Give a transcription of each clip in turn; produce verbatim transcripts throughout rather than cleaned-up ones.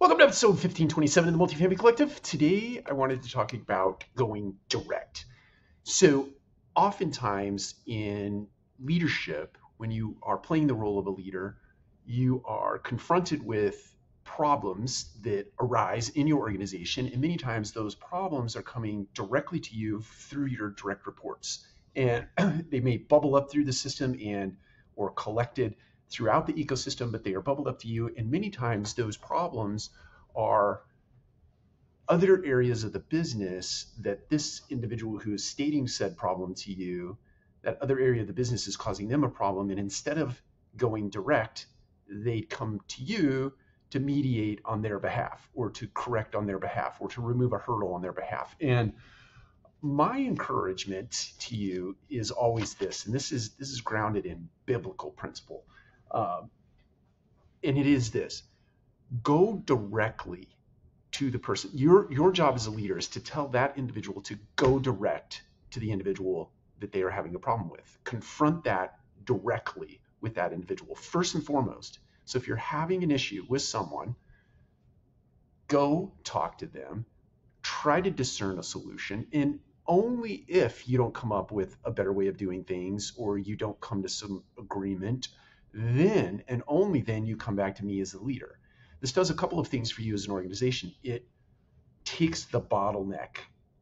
Welcome to episode fifteen twenty-seven of the Multifamily Collective. Today, I wanted to talk about going direct. So oftentimes in leadership, when you are playing the role of a leader, you are confronted with problems that arise in your organization. And many times those problems are coming directly to you through your direct reports. And they may bubble up through the system and or collected throughout the ecosystem, but they are bubbled up to you. And many times those problems are other areas of the business that this individual who is stating said problem to you, that other area of the business is causing them a problem. And instead of going direct, they come to you to mediate on their behalf or to correct on their behalf or to remove a hurdle on their behalf. And my encouragement to you is always this, and this is, this is grounded in biblical principle. Um, and it is this: go directly to the person. Your, your job as a leader is to tell that individual to go direct to the individual that they are having a problem with. Confront that directly with that individual first and foremost. So if you're having an issue with someone, go talk to them, try to discern a solution, and only if you don't come up with a better way of doing things or you don't come to some agreement, then and only then you come back to me as a leader. This does a couple of things for you as an organization. It takes the bottleneck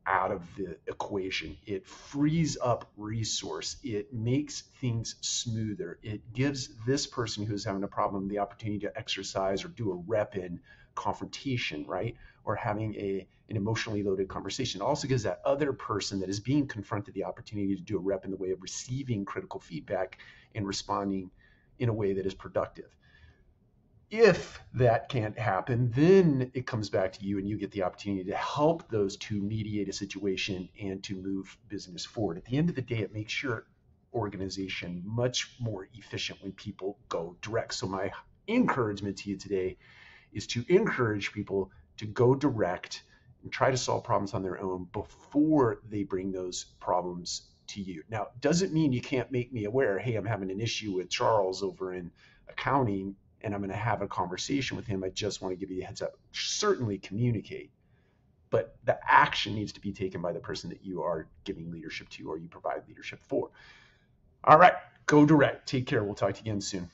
out of the equation. It frees up resource. It makes things smoother. It gives this person who's having a problem the opportunity to exercise or do a rep in confrontation, right? Or having a, an emotionally loaded conversation. It also gives that other person that is being confronted the opportunity to do a rep in the way of receiving critical feedback and responding in a way that is productive. If that can't happen, then it comes back to you and you get the opportunity to help those two mediate a situation and to move business forward. At the end of the day, it makes your organization much more efficient when people go direct. So my encouragement to you today is to encourage people to go direct and try to solve problems on their own before they bring those problems to you. Now, doesn't mean you can't make me aware, hey, I'm having an issue with Charles over in accounting, and I'm going to have a conversation with him. I just want to give you a heads up. Certainly communicate, but the action needs to be taken by the person that you are giving leadership to or you provide leadership for. All right, go direct. Take care. We'll talk to you again soon.